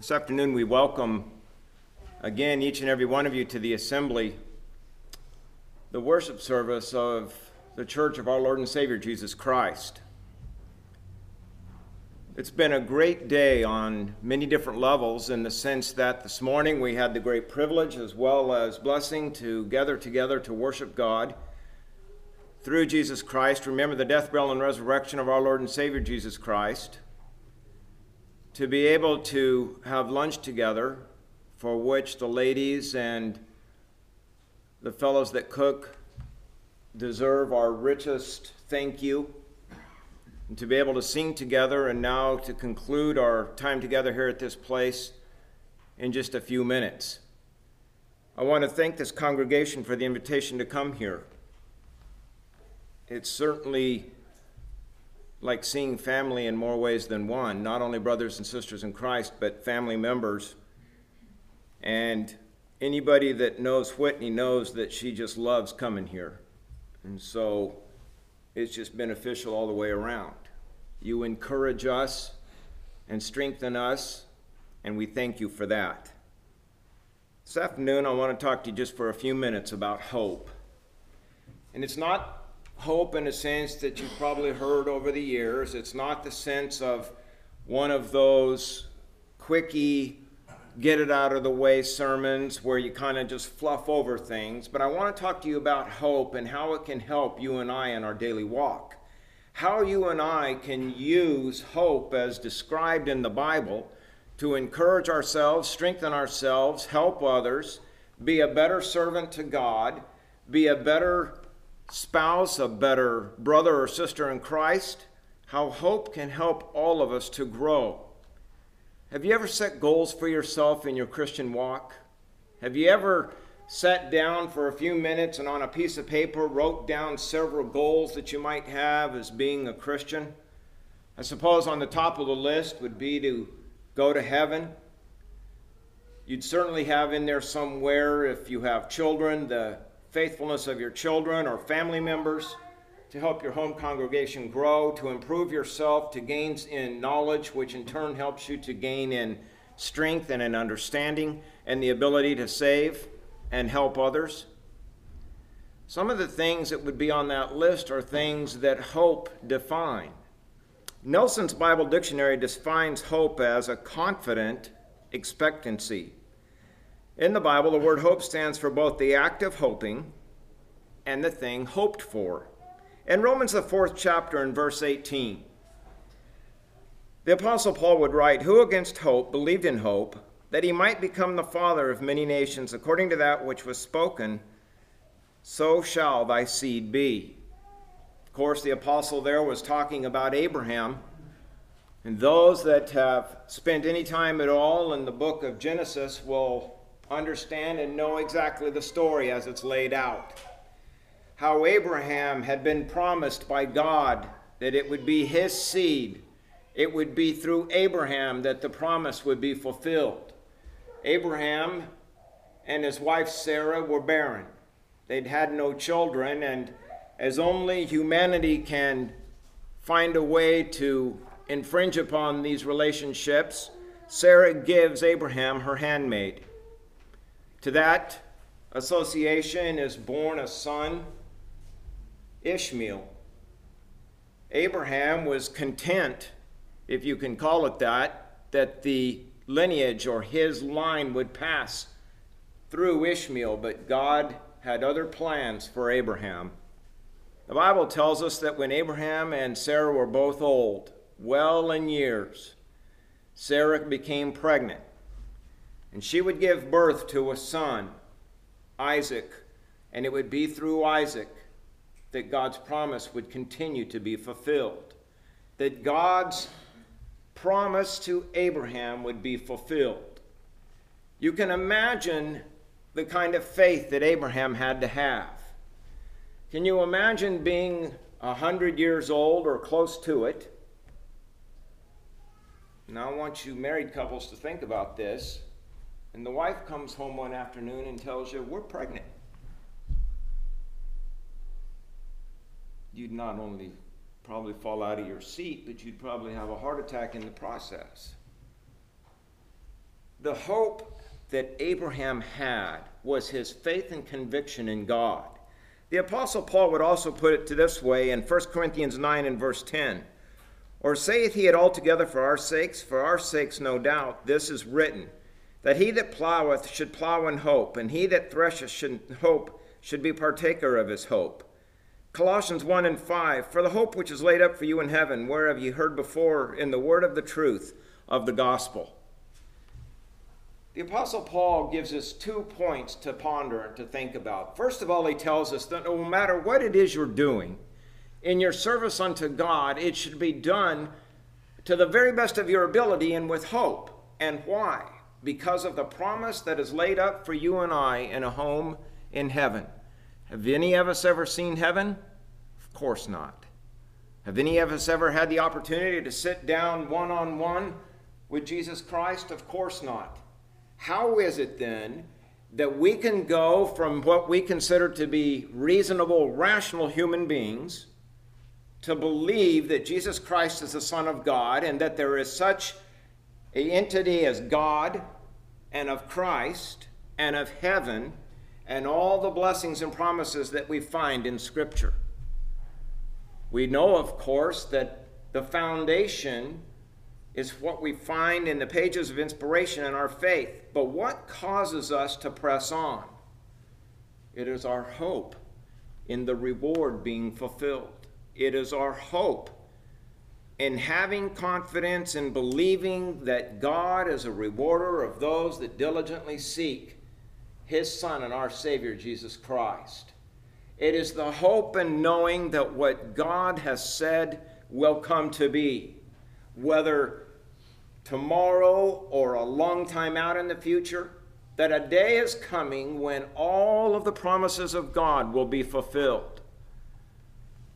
This afternoon we welcome again each and every one of you to the assembly, the worship service of the Church of our Lord and Savior Jesus Christ. It's been a great day on many different levels, in the sense that this morning we had the great privilege as well as blessing to gather together to worship God through Jesus Christ. Remember the death, burial, and resurrection of our Lord and Savior Jesus Christ. To be able to have lunch together, for which the ladies and the fellows that cook deserve our richest thank you. And to be able to sing together, and now to conclude our time together here at this place in just a few minutes. I want to thank this congregation for the invitation to come here. It's certainly like seeing family in more ways than one, not only brothers and sisters in Christ, but family members. And anybody that knows Whitney knows that she just loves coming here. And so it's just beneficial all the way around. You encourage us and strengthen us, and we thank you for that. This afternoon, I want to talk to you just for a few minutes about hope. And it's not hope in a sense that you've probably heard over the years. It's not the sense of one of those quickie, get it out of the way sermons where you kind of just fluff over things. But I want to talk to you about hope and how it can help you and I in our daily walk. How you and I can use hope as described in the Bible to encourage ourselves, strengthen ourselves, help others, be a better servant to God, be a better spouse, a better brother or sister in Christ, how hope can help all of us to grow. Have you ever set goals for yourself in your Christian walk? Have you ever sat down for a few minutes and on a piece of paper wrote down several goals that you might have as being a Christian? I suppose on the top of the list would be to go to heaven. You'd certainly have in there somewhere, if you have children, the faithfulness of your children or family members, to help your home congregation grow, to improve yourself, to gain in knowledge, which in turn helps you to gain in strength and in understanding and the ability to save and help others. Some of the things that would be on that list are things that hope defines. Nelson's Bible Dictionary defines hope as a confident expectancy. In the Bible, the word hope stands for both the act of hoping and the thing hoped for. In Romans, the 4th chapter, in verse 18, the Apostle Paul would write, "Who against hope believed in hope, that he might become the father of many nations, according to that which was spoken, so shall thy seed be." Of course, the Apostle there was talking about Abraham. And those that have spent any time at all in the book of Genesis will understand and know exactly the story as it's laid out. How Abraham had been promised by God that it would be his seed. It would be through Abraham that the promise would be fulfilled. Abraham and his wife Sarah were barren. They'd had no children, and as only humanity can find a way to infringe upon these relationships, Sarah gives Abraham her handmaid. To that association is born a son, Ishmael. Abraham was content, if you can call it that the lineage or his line would pass through Ishmael, but God had other plans for Abraham. The Bible tells us that when Abraham and Sarah were both old, well in years, Sarah became pregnant. And she would give birth to a son, Isaac, and it would be through Isaac that God's promise would continue to be fulfilled, that God's promise to Abraham would be fulfilled. You can imagine the kind of faith that Abraham had to have. Can you imagine being 100 years old or close to it? Now I want you married couples to think about this. And the wife comes home one afternoon and tells you, "We're pregnant." You'd not only probably fall out of your seat, but you'd probably have a heart attack in the process. The hope that Abraham had was his faith and conviction in God. The Apostle Paul would also put it to this way in 1 Corinthians 9 and verse 10. Or saith he it altogether for our sakes no doubt, this is written, that he that ploweth should plow in hope, and he that thresheth should be partaker of his hope. Colossians 1 and 5, for the hope which is laid up for you in heaven, whereof ye heard before in the word of the truth of the gospel. The Apostle Paul gives us 2 points to ponder and to think about. First of all, he tells us that no matter what it is you're doing, in your service unto God, it should be done to the very best of your ability and with hope. And why? Because of the promise that is laid up for you and I in a home in heaven. Have any of us ever seen heaven? Of course not. Have any of us ever had the opportunity to sit down one-on-one with Jesus Christ? Of course not. How is it then that we can go from what we consider to be reasonable, rational human beings to believe that Jesus Christ is the Son of God and that there is such an entity as God and of Christ and of heaven and all the blessings and promises that we find in Scripture? We know, of course, that the foundation is what we find in the pages of inspiration in our faith. But what causes us to press on? It is our hope in the reward being fulfilled. It is our hope in having confidence and believing that God is a rewarder of those that diligently seek His Son and our Savior, Jesus Christ. It is the hope in knowing that what God has said will come to be, whether tomorrow or a long time out in the future, that a day is coming when all of the promises of God will be fulfilled.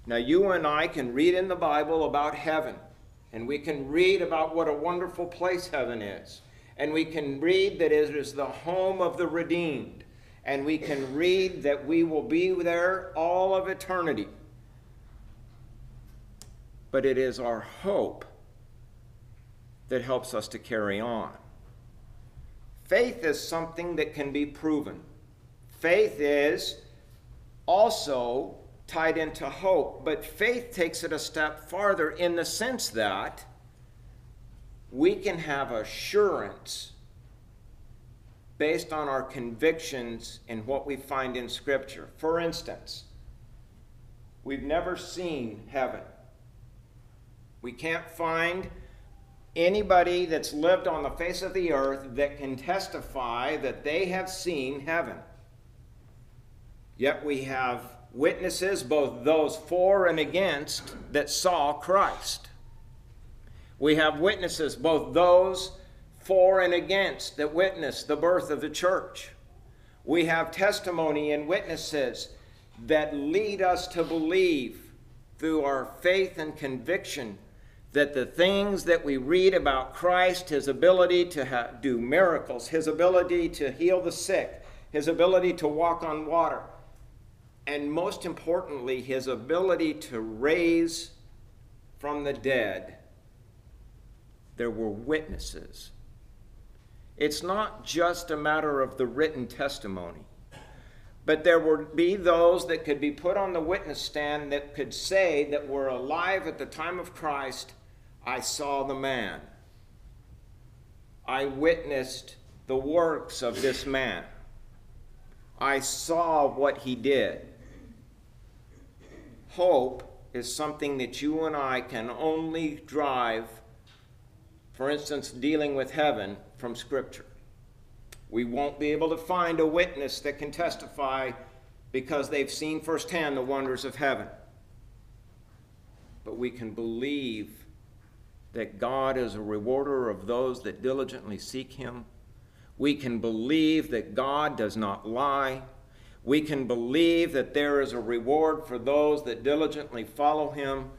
Now, you and I can read in the Bible about heaven, and we can read about what a wonderful place heaven is, and we can read that it is the home of the redeemed, and we can read that we will be there all of eternity. But it is our hope that helps us to carry on. Faith is something that can be proven. Faith is also tied into hope, but faith takes it a step farther in the sense that we can have assurance based on our convictions and what we find in Scripture. For instance, we've never seen heaven. We can't find anybody that's lived on the face of the earth that can testify that they have seen heaven. Yet we have witnesses, both those for and against, that saw Christ. We have witnesses, both those for and against, that witnessed the birth of the church. We have testimony and witnesses that lead us to believe through our faith and conviction that the things that we read about Christ, His ability to do miracles, His ability to heal the sick, His ability to walk on water, and most importantly, His ability to raise from the dead, there were witnesses. It's not just a matter of the written testimony, but there would be those that could be put on the witness stand that could say that were alive at the time of Christ, I saw the man. I witnessed the works of this man. I saw what he did. Hope is something that you and I can only drive, for instance, dealing with heaven, from Scripture. We won't be able to find a witness that can testify because they've seen firsthand the wonders of heaven. But we can believe that God is a rewarder of those that diligently seek Him. We can believe that God does not lie. We can believe that there is a reward for those that diligently follow Him.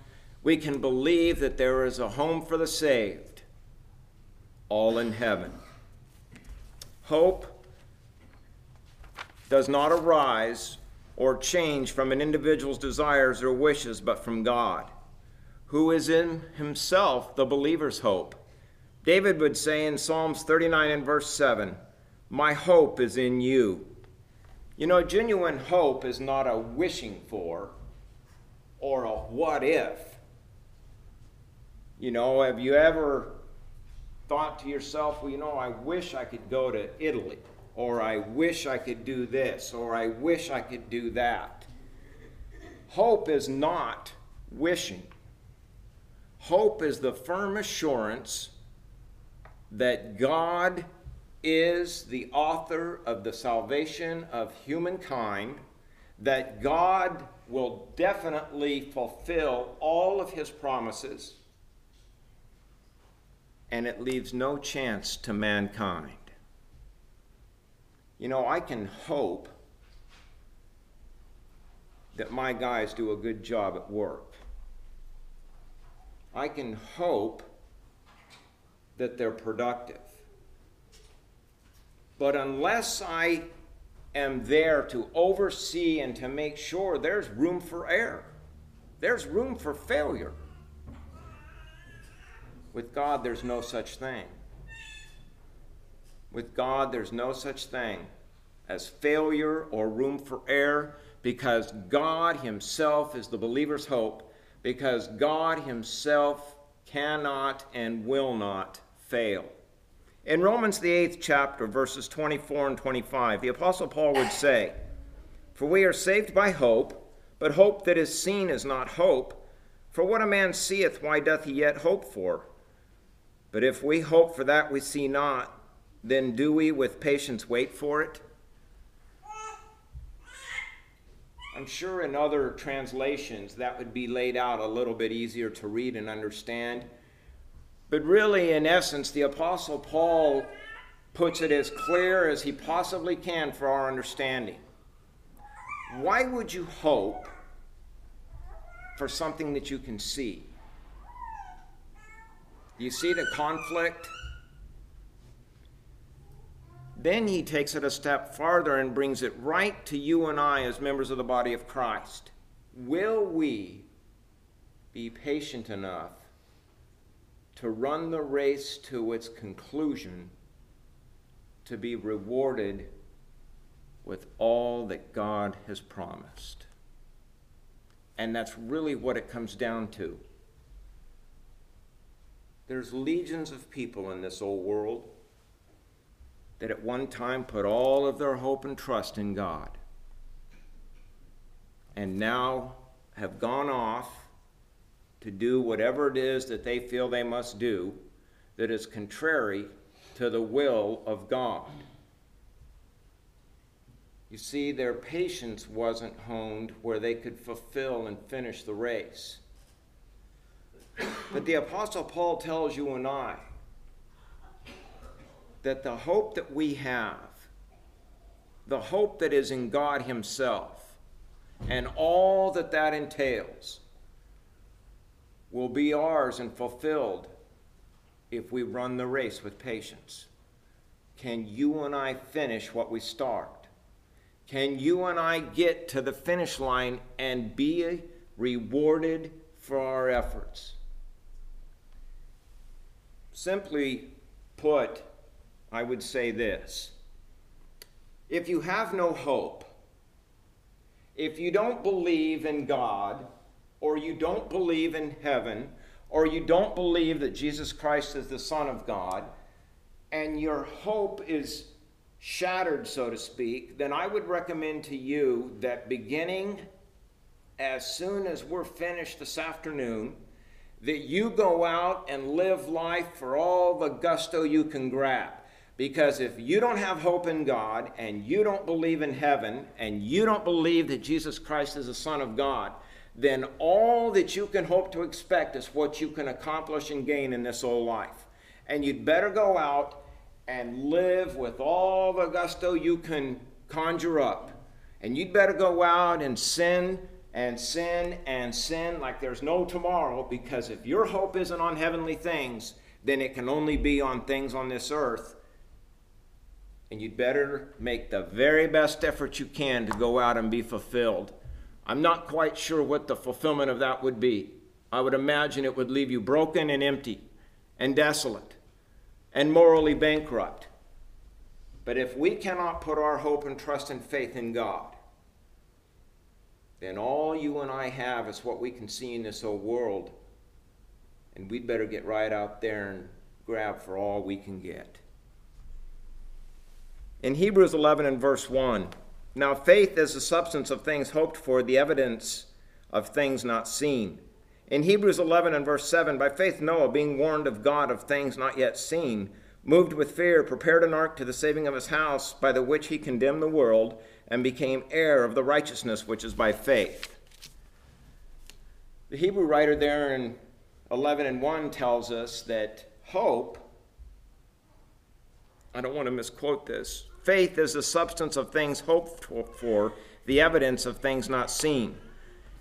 We can believe that there is a home for the saved, all in heaven. Hope does not arise or change from an individual's desires or wishes, but from God, who is in Himself the believer's hope, David would say in Psalms 39 and verse 7, "My hope is in you." You know, genuine hope is not a wishing for or a what if. You know, have you ever thought to yourself, well, you know, I wish I could go to Italy, or I wish I could do this, or I wish I could do that. Hope is not wishing. Hope is the firm assurance that God is the author of the salvation of humankind, that God will definitely fulfill all of his promises, and it leaves no chance to mankind. You know, I can hope that my guys do a good job at work. I can hope that they're productive. But unless I am there to oversee and to make sure, there's room for error. There's room for failure. With God, there's no such thing. With God, there's no such thing as failure or room for error, because God himself is the believer's hope, because God himself cannot and will not fail. In Romans, the 8th chapter, verses 24 and 25, the Apostle Paul would say, "For we are saved by hope, but hope that is seen is not hope. For what a man seeth, why doth he yet hope for? But if we hope for that we see not, then do we with patience wait for it?" I'm sure in other translations that would be laid out a little bit easier to read and understand. But really, in essence, the Apostle Paul puts it as clear as he possibly can for our understanding. Why would you hope for something that you can see? Do you see the conflict? Then he takes it a step farther and brings it right to you and I as members of the body of Christ. Will we be patient enough to run the race to its conclusion, to be rewarded with all that God has promised? And that's really what it comes down to. There's legions of people in this old world that at one time put all of their hope and trust in God, and now have gone off to do whatever it is that they feel they must do that is contrary to the will of God. You see, their patience wasn't honed where they could fulfill and finish the race. But the Apostle Paul tells you and I that the hope that we have, the hope that is in God himself, and all that that entails, will be ours and fulfilled if we run the race with patience. Can you and I finish what we start? Can you and I get to the finish line and be rewarded for our efforts? Simply put, I would say this. If you have no hope, if you don't believe in God, or you don't believe in heaven, or you don't believe that Jesus Christ is the Son of God, and your hope is shattered, so to speak, then I would recommend to you that beginning as soon as we're finished this afternoon, that you go out and live life for all the gusto you can grab. Because if you don't have hope in God, and you don't believe in heaven, and you don't believe that Jesus Christ is the Son of God, then all that you can hope to expect is what you can accomplish and gain in this old life. And you'd better go out and live with all the gusto you can conjure up. And you'd better go out and sin and sin and sin like there's no tomorrow, because if your hope isn't on heavenly things, then it can only be on things on this earth. And you'd better make the very best effort you can to go out and be fulfilled. I'm not quite sure what the fulfillment of that would be. I would imagine it would leave you broken and empty and desolate. and morally bankrupt. But if we cannot put our hope and trust and faith in God, then all you and I have is what we can see in this old world, and we'd better get right out there and grab for all we can get. In Hebrews 11 and verse 1, now faith is the substance of things hoped for, the evidence of things not seen. In Hebrews 11 and verse 7, by faith Noah, being warned of God of things not yet seen, moved with fear, prepared an ark to the saving of his house, by the which he condemned the world and became heir of the righteousness which is by faith. The Hebrew writer there in 11 and 1 tells us that hope, I don't want to misquote this, faith is the substance of things hoped for, the evidence of things not seen.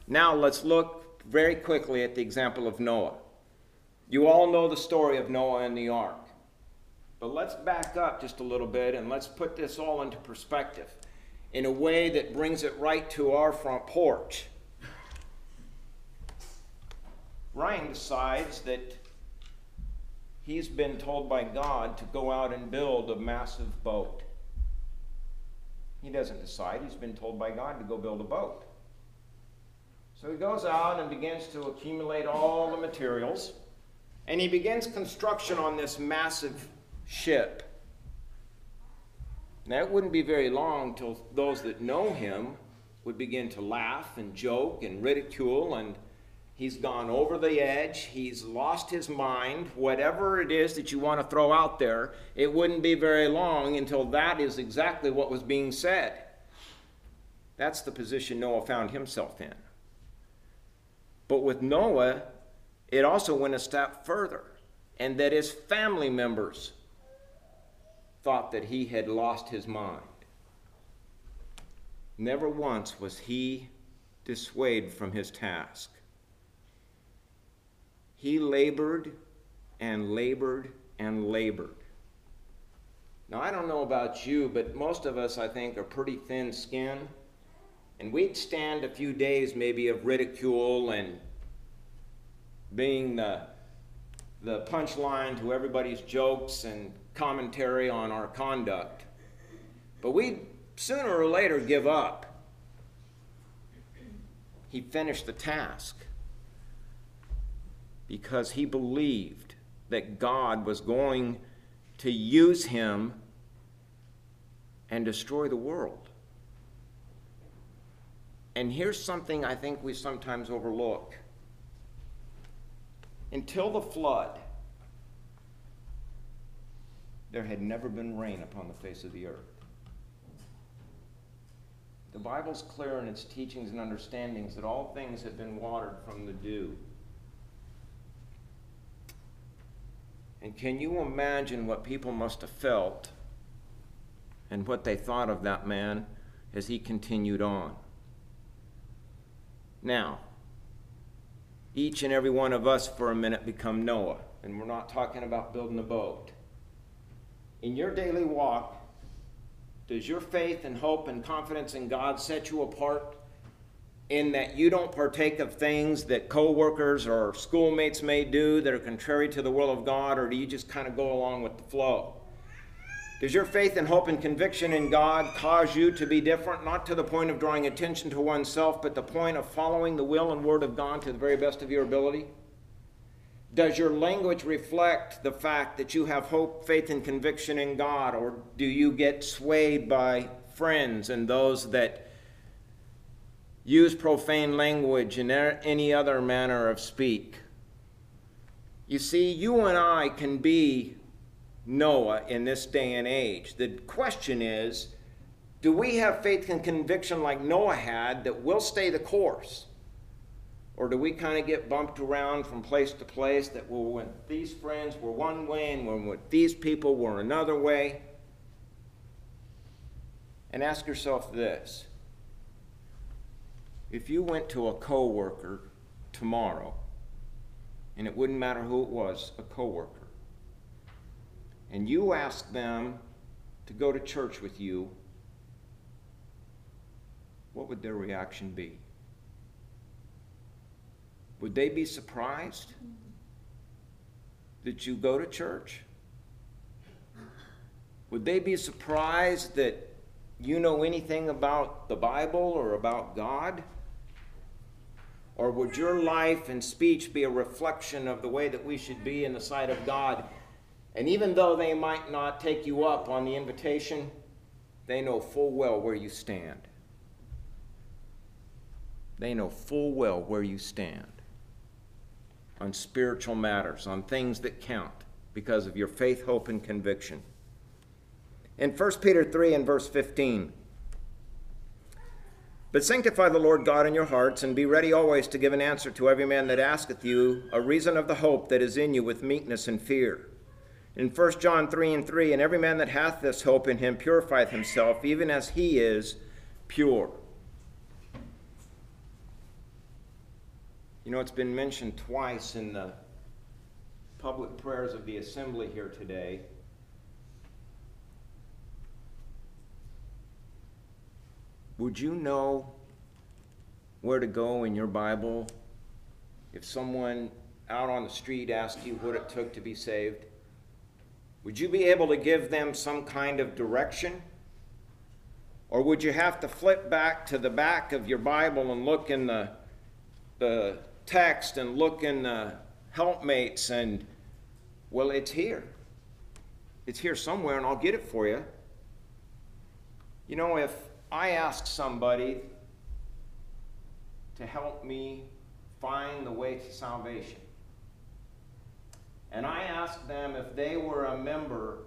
Now let's look very quickly at the example of Noah. You all know the story of Noah and the ark. But let's back up just a little bit and let's put this all into perspective in a way that brings it right to our front porch. Ryan decides that he's been told by God to go out and build a massive boat. He doesn't decide. He's been told by God to go build a boat. So he goes out and begins to accumulate all the materials, and he begins construction on this massive ship. Now, it wouldn't be very long till those that know him would begin to laugh and joke and ridicule, and he's gone over the edge. He's lost his mind. Whatever it is that you want to throw out there, it wouldn't be very long until that is exactly what was being said. That's the position Noah found himself in. But with Noah, it also went a step further, and that his family members thought that he had lost his mind. Never once was he dissuaded from his task. He labored and labored and labored. Now, I don't know about you, but most of us, I think, are pretty thin-skinned, and we'd stand a few days maybe of ridicule and being the punchline to everybody's jokes and commentary on our conduct. But we sooner or later give up. He finished the task because he believed that God was going to use him and destroy the world. And here's something I think we sometimes overlook. Until the flood, there had never been rain upon the face of the earth. The Bible's clear in its teachings and understandings that all things have been watered from the dew. And can you imagine what people must have felt and what they thought of that man as he continued on? Now, each and every one of us for a minute become Noah, and we're not talking about building a boat. In your daily walk, does your faith and hope and confidence in God set you apart in that you don't partake of things that co-workers or schoolmates may do that are contrary to the will of God, or do you just kind of go along with the flow? Does your faith and hope and conviction in God cause you to be different, not to the point of drawing attention to oneself, but the point of following the will and word of God to the very best of your ability? Does your language reflect the fact that you have hope, faith, and conviction in God, or do you get swayed by friends and those that use profane language and any other manner of speak? You see, you and I can be Noah in this day and age. The question is, do we have faith and conviction like Noah had that we'll stay the course? Or do we kind of get bumped around from place to place that we're with these friends, we're one way, and we're with these people, we're another way? And ask yourself this. If you went to a coworker tomorrow, and it wouldn't matter who it was, a coworker, and you ask them to go to church with you, what would their reaction be? Would they be surprised that you go to church? Would they be surprised that you know anything about the Bible or about God? Or would your life and speech be a reflection of the way that we should be in the sight of God? And even though they might not take you up on the invitation, they know full well where you stand. They know full well where you stand on spiritual matters, on things that count because of your faith, hope, and conviction. In 1 Peter 3 and verse 15, "But sanctify the Lord God in your hearts, and be ready always to give an answer to every man that asketh you a reason of the hope that is in you with meekness and fear." In 1 John 3 and 3, "And every man that hath this hope in him purifieth himself, even as he is pure." You know, it's been mentioned twice in the public prayers of the assembly here today. Would you know where to go in your Bible if someone out on the street asked you what it took to be saved? Would you be able to give them some kind of direction? Or would you have to flip back to the back of your Bible and look in the text and look in the helpmates and, well, it's here. It's here somewhere, and I'll get it for you. You know, if I ask somebody to help me find the way to salvation, and I asked them if they were a member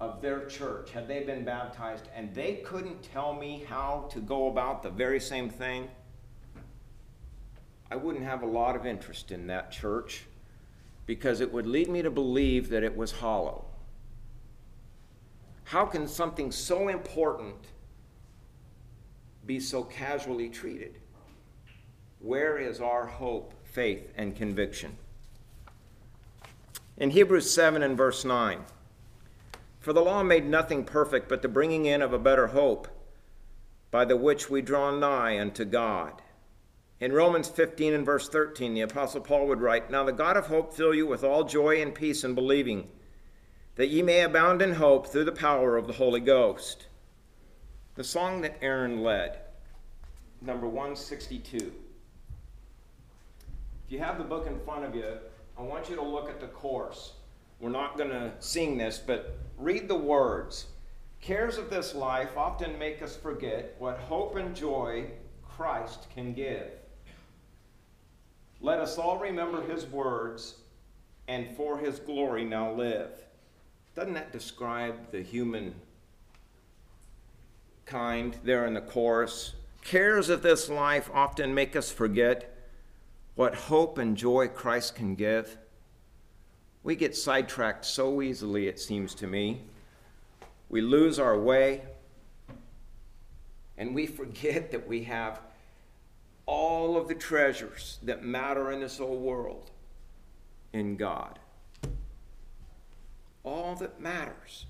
of their church, had they been baptized, and they couldn't tell me how to go about the very same thing, I wouldn't have a lot of interest in that church, because it would lead me to believe that it was hollow. How can something so important be so casually treated? Where is our hope, faith, and conviction? In Hebrews 7 and verse 9, "For the law made nothing perfect, but the bringing in of a better hope, by the which we draw nigh unto God." In Romans 15 and verse 13, the Apostle Paul would write, "Now the God of hope fill you with all joy and peace in believing, that ye may abound in hope through the power of the Holy Ghost." The song that Aaron led, number 162. If you have the book in front of you, I want you to look at the chorus. We're not going to sing this, but read the words. "Cares of this life often make us forget what hope and joy Christ can give. Let us all remember his words, and for his glory now live." Doesn't that describe the human kind there in the chorus? Cares of this life often make us forget what hope and joy Christ can give. We get sidetracked so easily, it seems to me. We lose our way, and we forget that we have all of the treasures that matter in this old world in God. All that matters.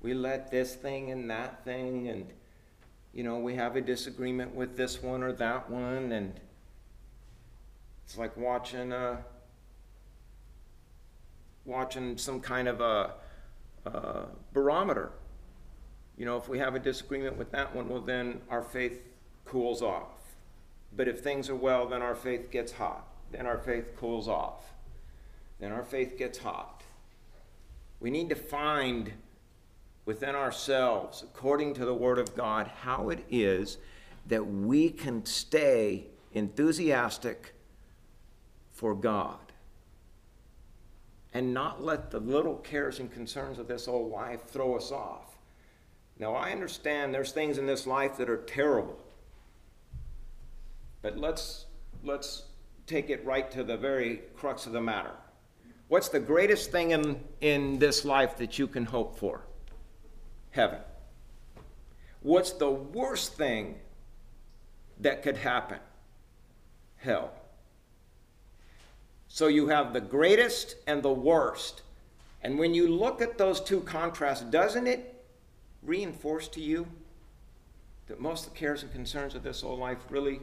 We let this thing and that thing, and you know, we have a disagreement with this one or that one, and it's like watching some kind of a barometer. You know, if we have a disagreement with that one, well, then our faith cools off. But if things are well, then our faith gets hot. Then our faith cools off. Then our faith gets hot. We need to find within ourselves, according to the Word of God, how it is that we can stay enthusiastic for God and not let the little cares and concerns of this old life throw us off. Now, I understand there's things in this life that are terrible, but let's take it right to the very crux of the matter. What's the greatest thing in this life that you can hope for? Heaven. What's the worst thing that could happen? Hell. So you have the greatest and the worst. And when you look at those two contrasts, doesn't it reinforce to you that most of the cares and concerns of this whole life really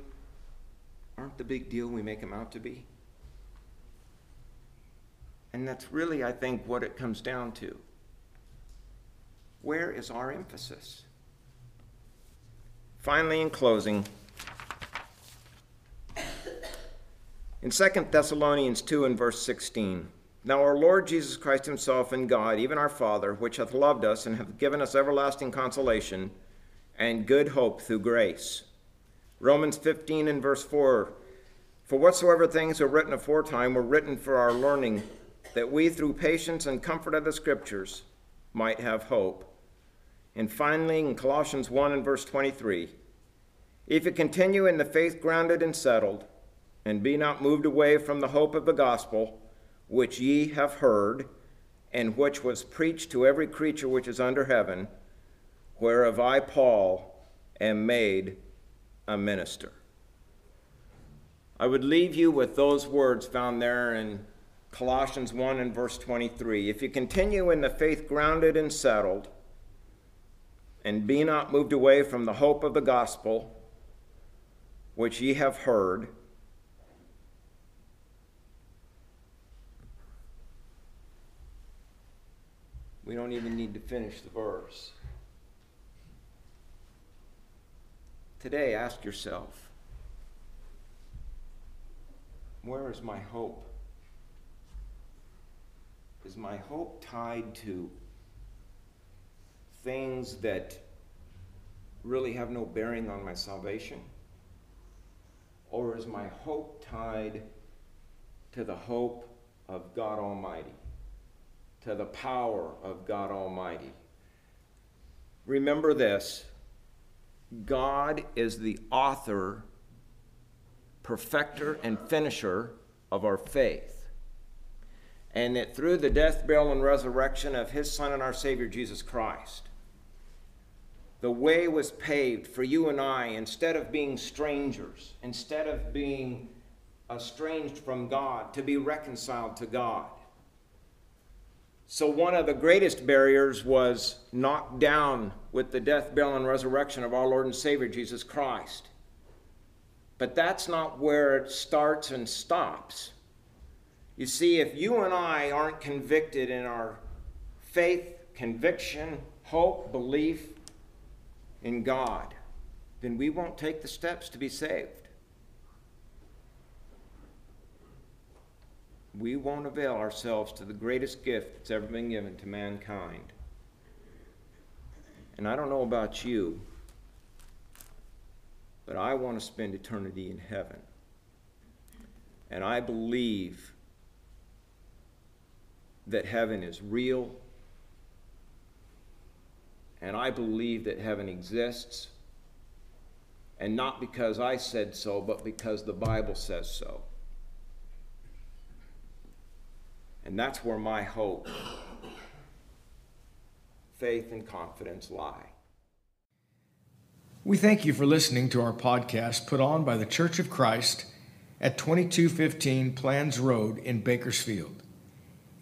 aren't the big deal we make them out to be? And that's really, I think, what it comes down to. Where is our emphasis? Finally, in closing, in 2 Thessalonians 2 and verse 16, now our Lord Jesus Christ himself and God, even our Father, which hath loved us and hath given us everlasting consolation and good hope through grace. Romans 15 and verse 4, for whatsoever things were written aforetime were written for our learning, that we through patience and comfort of the Scriptures might have hope. And finally, in Colossians 1 and verse 23, if you continue in the faith grounded and settled, and be not moved away from the hope of the gospel, which ye have heard, and which was preached to every creature which is under heaven, whereof I, Paul, am made a minister. I would leave you with those words found there in Colossians 1 and verse 23. If you continue in the faith grounded and settled, and be not moved away from the hope of the gospel, which ye have heard, we don't even need to finish the verse. Today, ask yourself, where is my hope? Is my hope tied to things that really have no bearing on my salvation? Or is my hope tied to the hope of God Almighty, to the power of God Almighty? Remember this, God is the author, perfecter, and finisher of our faith. And that through the death, burial, and resurrection of his Son and our Savior, Jesus Christ, the way was paved for you and I. Instead of being strangers, instead of being estranged from God, to be reconciled to God. So one of the greatest barriers was knocked down with the death, burial, and resurrection of our Lord and Savior, Jesus Christ. But that's not where it starts and stops. You see, if you and I aren't convicted in our faith, conviction, hope, belief in God, then we won't take the steps to be saved. We won't avail ourselves to the greatest gift that's ever been given to mankind. And I don't know about you, but I want to spend eternity in heaven. And I believe that heaven is real. And I believe that heaven exists. And not because I said so, but because the Bible says so. And that's where my hope, faith, and confidence lie. We thank you for listening to our podcast put on by the Church of Christ at 2215 Plans Road in Bakersfield.